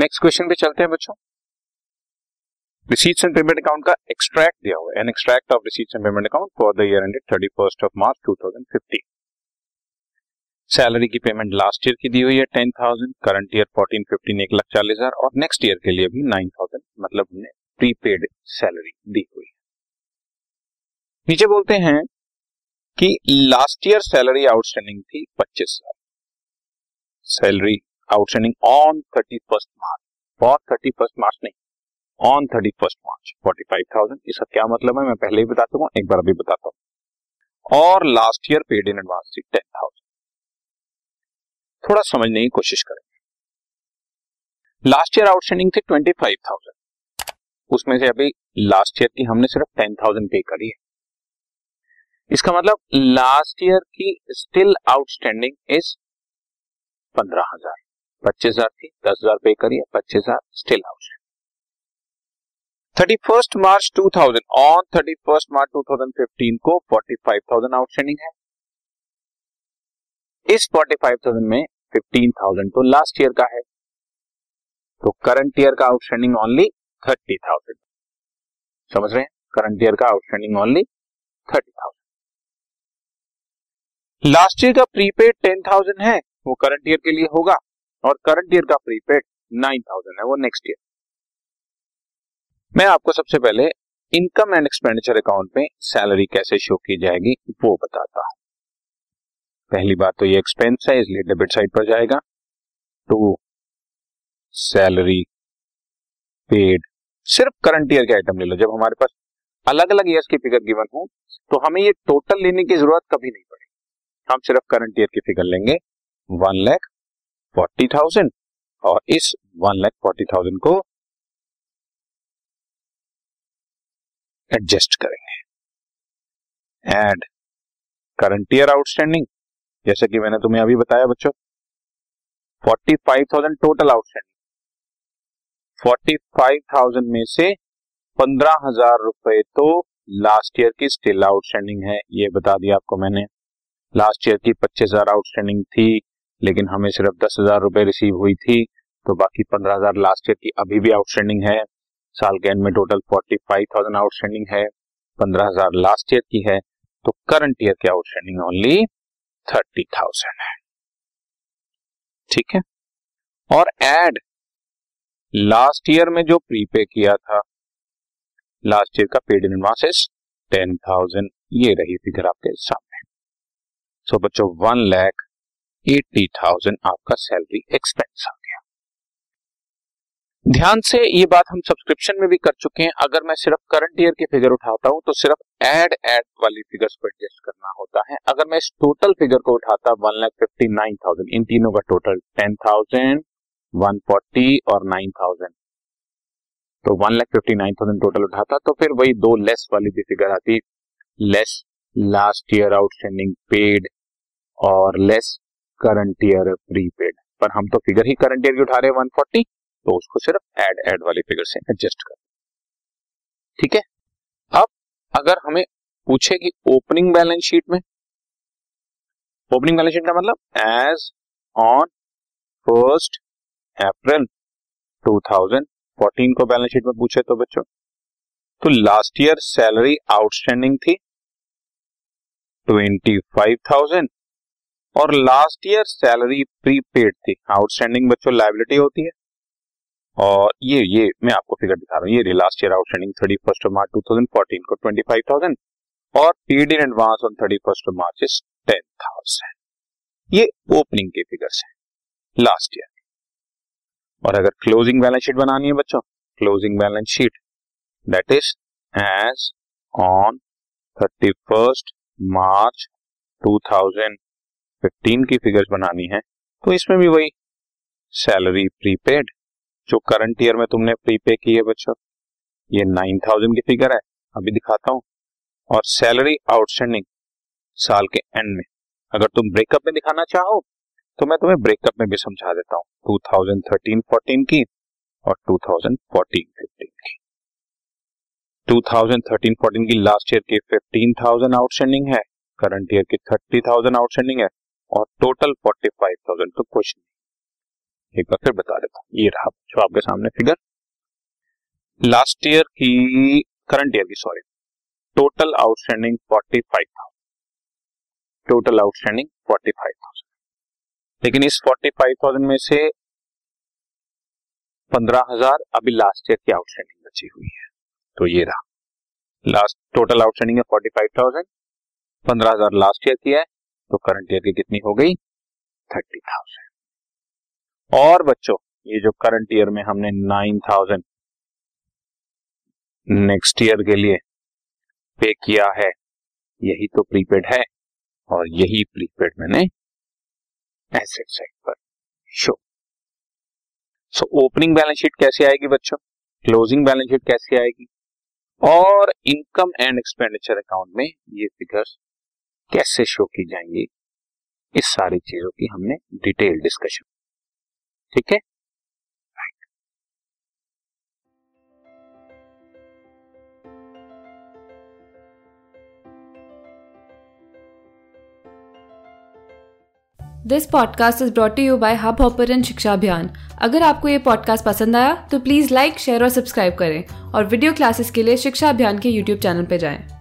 Next question पे चलते हैं बच्चों। रिसीट्स एंड पेमेंट अकाउंट का एक्सट्रैक्ट दिया हुआ है, an extract of receipts and payment account for the year ended 31st of March 2015। Salary की पेमेंट लास्ट ईयर की दी हुई है 10,000, करंट ईयर 14-15 1,40,000 और नेक्स्ट ईयर के लिए भी 9,000, मतलब हमने प्रीपेड सैलरी दी हुई है। नीचे बोलते हैं कि लास्ट ईयर सैलरी आउटस्टैंडिंग थी 25,000, सैलरी आउटस्टैंडिंग ऑन 31st मार्च, और 31st मार्च नहीं, ऑन 31st मार्च 45,000। इसका क्या मतलब है मैं पहले ही बता चुका हूँ, एक बार अभी बताता हूँ। और last year paid in advance थी 10,000। थोड़ा समझने की कोशिश करेंगे। लास्ट ईयर आउटस्टैंडिंग थी 25,000, उसमें से अभी लास्ट ईयर की हमने सिर्फ 10,000 पे करी है। इसका मतलब लास्ट ईयर की स्टिल आउटस्टैंडिंग इज 15,000। 25,000 थी, 10,000 पे करी है, 25,000 still outstanding. 31st March 2000, on 31st March 2015 को 45,000 आउटस्टैंडिंग है। इस 45,000 में 15,000 तो लास्ट ईयर का है, तो करंट ईयर का आउटस्टैंडिंग ओनली 30,000। समझ रहे हैं, करंट ईयर का आउटस्टैंडिंग ओनली 30,000। लास्ट ईयर का प्रीपेड 10,000 है, वो करंट ईयर के लिए होगा, और करंट ईयर का प्रीपेड 9,000 है, वो नेक्स्ट ईयर। मैं आपको सबसे पहले इनकम एंड एक्सपेंडिचर अकाउंट में सैलरी कैसे शो की जाएगी वो बताता हूं। पहली बात तो ये एक्सपेंस है, इसलिए डेबिट साइड पर जाएगा। टू सैलरी पेड, सिर्फ करंट ईयर के आइटम ले लो। जब हमारे पास अलग अलग ईयर्स की फिगर गिवन हो तो हमें ये टोटल लेने की जरूरत कभी नहीं पड़ेगी, हम सिर्फ करंट ईयर की फिगर लेंगे 1,40,000, और इस 1,40,000 को एडजस्ट करेंगे। एड करंट ईयर आउटस्टैंडिंग, जैसे कि मैंने तुम्हें अभी बताया बच्चों, 45,000 टोटल आउटस्टैंडिंग। 45,000 में से 15,000 रुपए तो लास्ट ईयर की स्टिल आउटस्टैंडिंग है, ये बता दिया आपको मैंने। लास्ट ईयर की 25,000 आउटस्टैंडिंग थी, लेकिन हमें सिर्फ 10,000 रुपए रिसीव हुई थी, तो बाकी 15,000 लास्ट ईयर की अभी भी आउटस्टैंडिंग है। साल के एंड में टोटल 45,000 आउटस्टैंडिंग है, 15,000 लास्ट ईयर की है, तो करंट ईयर की आउटस्टैंडिंग ओनली 30,000 है। ठीक है, और एड लास्ट ईयर में जो प्रीपे किया था, लास्ट ईयर का पेड इन एडवांस इज 10,000, ये रही फिगर आपके सामने। सो बच्चों 1,80,000 आपका सैलरी एक्सपेंस आ गया। ध्यान से ये बात हम सब्सक्रिप्शन में भी कर चुके हैं। अगर मैं सिर्फ करंट ईयर की फिगर उठाता हूं तो सिर्फ एड वाली फिगर्स को एडजस्ट करना होता है। अगर मैं इस टोटल फिगर को उठाता 1,59,000, इन तीनों का टोटल 10,000, 140 और 9,000, तो 1,59,000 टोटल उठाता, तो फिर वही दो लेस वाली भी फिगर आती, less last year outstanding paid और लेस करंट ईयर प्रीपेड। पर हम तो फिगर ही करंट ईयर की उठा रहे हैं 140, तो उसको सिर्फ एड वाली फिगर से एडजस्ट कर। ठीक है, अब अगर हमें पूछे कि ओपनिंग बैलेंस शीट में, ओपनिंग बैलेंस शीट का मतलब एज ऑन 1st अप्रैल 2014 को बैलेंस शीट में पूछे तो बच्चों, तो लास्ट ईयर सैलरी आउटस्टैंडिंग थी 25,000 और लास्ट ईयर सैलरी प्रीपेड थी। आउटस्टैंडिंग बच्चों लायबिलिटी होती है, और ये मैं आपको फिगर दिखा रहा हूँ, ये लास्ट ईयर आउटस्टैंडिंग 31st मार्च 2014 को 25,000 और paid in advance on 31st March is 10,000। ये ओपनिंग के फिगर्स हैं लास्ट ईयर। और अगर क्लोजिंग बैलेंस शीट बनानी है बच्चों, closing balance sheet that is as on 31st March 2015 की फिगर्स बनानी है, तो इसमें भी वही सैलरी प्रीपेड जो करंट ईयर में तुमने प्रीपे की है बच्चों, ये 9,000 की फिगर है, अभी दिखाता हूँ। और सैलरी आउटस्टैंडिंग साल के एंड में, अगर तुम ब्रेकअप में दिखाना चाहो तो मैं तुम्हें ब्रेकअप में भी समझा देता हूँ, 2013-14 की और 2014-15 की। 2013-14 की लास्ट ईयर की 15,000 आउटस्टैंडिंग है, करंट ईयर की 30,000 आउटस्टैंडिंग है, और टोटल 45,000, तो कुछ नहीं। एक बार फिर बता देता हूँ, ये रहा जो आपके सामने फिगर। लास्ट ईयर की, करंट ईयर की sorry, total outstanding 45,000, total outstanding 45,000, लेकिन इस 45,000 में से 15,000 अभी लास्ट ईयर की आउटस्टैंडिंग बची हुई है। तो ये रहा लास्ट टोटल आउटस्टैंडिंग है 45,000, 15,000 लास्ट ईयर की है, तो करंट ईयर की कितनी हो गई 30,000। और बच्चों ये जो करंट ईयर में हमने 9,000 नेक्स्ट ईयर के लिए पे किया है, यही तो प्रीपेड है और यही प्रीपेड मैंने एसेट साइड पर show. So opening balance sheet कैसे आएगी बच्चों, क्लोजिंग बैलेंस शीट कैसे आएगी, और इनकम एंड एक्सपेंडिचर अकाउंट में ये फिगर्स कैसे शो की जाएंगी, इस सारी चीजों की हमने डिटेल डिस्कशन, ठीक है। This podcast is brought you by Hubhopper and Shiksha Abhiyan. अगर आपको ये पॉडकास्ट पसंद आया तो प्लीज़ लाइक, शेयर और सब्सक्राइब करें, और वीडियो क्लासेस के लिए शिक्षा अभियान के यूट्यूब चैनल पर जाएं।